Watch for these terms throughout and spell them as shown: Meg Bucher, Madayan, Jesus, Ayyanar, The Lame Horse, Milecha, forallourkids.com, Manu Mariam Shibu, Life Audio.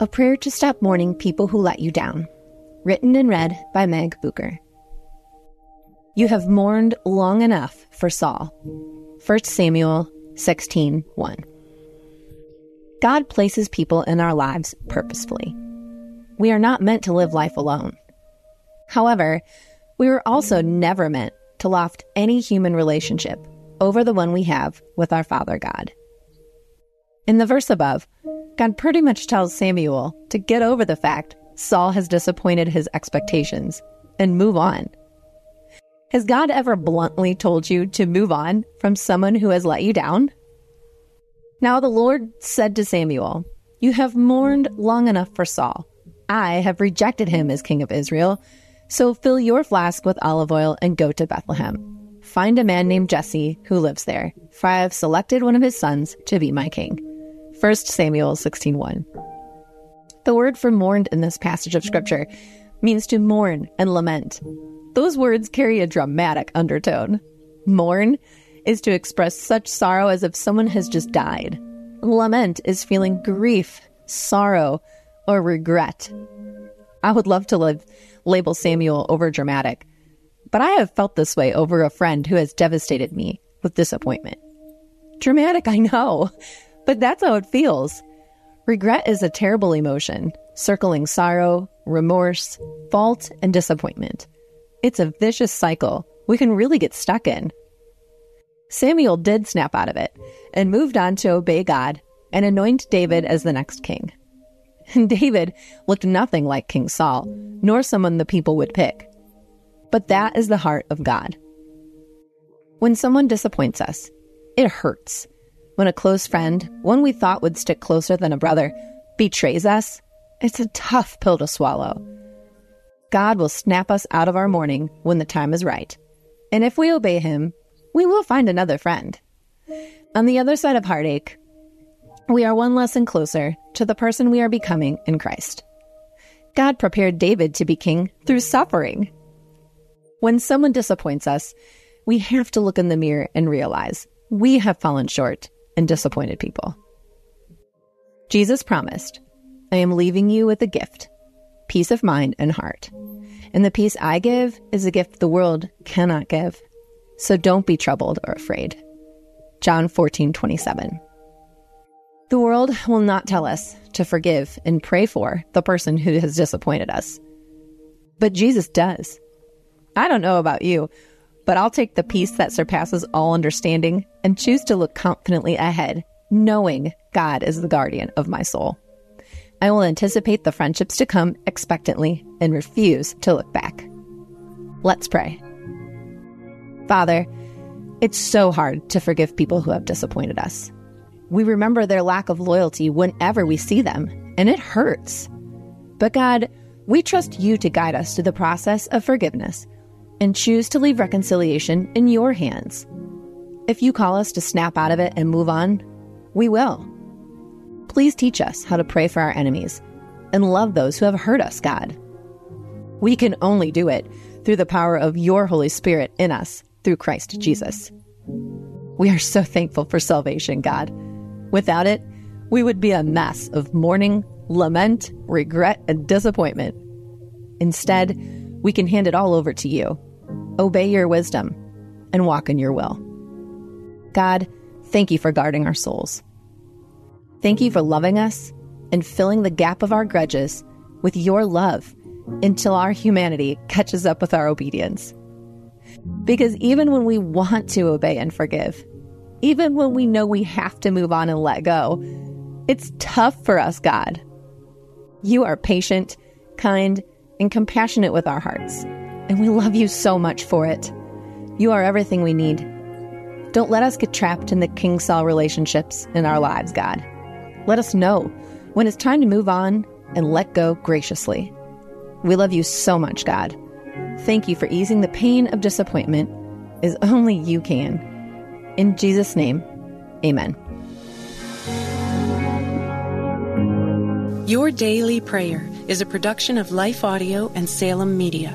A Prayer to Stop Mourning People Who Let You Down, written and read by Meg Bucher. You have mourned long enough for Saul. 1 Samuel 16:1. God places people in our lives purposefully. We are not meant to live life alone. However, we were also never meant to loft any human relationship over the one we have with our Father God. In the verse above, God pretty much tells Samuel to get over the fact Saul has disappointed his expectations and move on. Has God ever bluntly told you to move on from someone who has let you down? Now the Lord said to Samuel, "You have mourned long enough for Saul. I have rejected him as king of Israel, so fill your flask with olive oil and go to Bethlehem. Find a man named Jesse who lives there, for I have selected one of his sons to be my king." 1 Samuel 16:1. The word for mourned in this passage of scripture means to mourn and lament. Those words carry a dramatic undertone. Mourn is to express such sorrow as if someone has just died. Lament is feeling grief, sorrow, or regret. I would love to label Samuel over dramatic, but I have felt this way over a friend who has devastated me with disappointment. Dramatic, I know, but that's how it feels. Regret is a terrible emotion, circling sorrow, remorse, fault, and disappointment. It's a vicious cycle we can really get stuck in. Samuel did snap out of it and moved on to obey God and anoint David as the next king. And David looked nothing like King Saul, nor someone the people would pick. But that is the heart of God. When someone disappoints us, it hurts. When a close friend, one we thought would stick closer than a brother, betrays us, it's a tough pill to swallow. God will snap us out of our mourning when the time is right. And if we obey him, we will find another friend. On the other side of heartache, we are one lesson closer to the person we are becoming in Christ. God prepared David to be king through suffering. When someone disappoints us, we have to look in the mirror and realize we have fallen short and disappointed people. Jesus promised, "I am leaving you with a gift, peace of mind and heart. And the peace I give is a gift the world cannot give. So don't be troubled or afraid." John 14:27. The world will not tell us to forgive and pray for the person who has disappointed us. But Jesus does. I don't know about you, but I'll take the peace that surpasses all understanding and choose to look confidently ahead, knowing God is the guardian of my soul. I will anticipate the friendships to come expectantly and refuse to look back. Let's pray. Father, it's so hard to forgive people who have disappointed us. We remember their lack of loyalty whenever we see them, and it hurts. But God, we trust you to guide us through the process of forgiveness and choose to leave reconciliation in your hands. If you call us to snap out of it and move on, we will. Please teach us how to pray for our enemies and love those who have hurt us, God. We can only do it through the power of your Holy Spirit in us through Christ Jesus. We are so thankful for salvation, God. Without it, we would be a mess of mourning, lament, regret, and disappointment. Instead, we can hand it all over to you, obey your wisdom, and walk in your will. God, thank you for guarding our souls. Thank you for loving us and filling the gap of our grudges with your love until our humanity catches up with our obedience. Because even when we want to obey and forgive, even when we know we have to move on and let go, it's tough for us, God. You are patient, kind, and compassionate with our hearts, and we love you so much for it. You are everything we need. Don't let us get trapped in the king-saw relationships in our lives, God. Let us know when it's time to move on and let go graciously. We love you so much, God. Thank you for easing the pain of disappointment as only you can. In Jesus' name, amen. Your Daily Prayer is a production of Life Audio and Salem Media.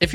If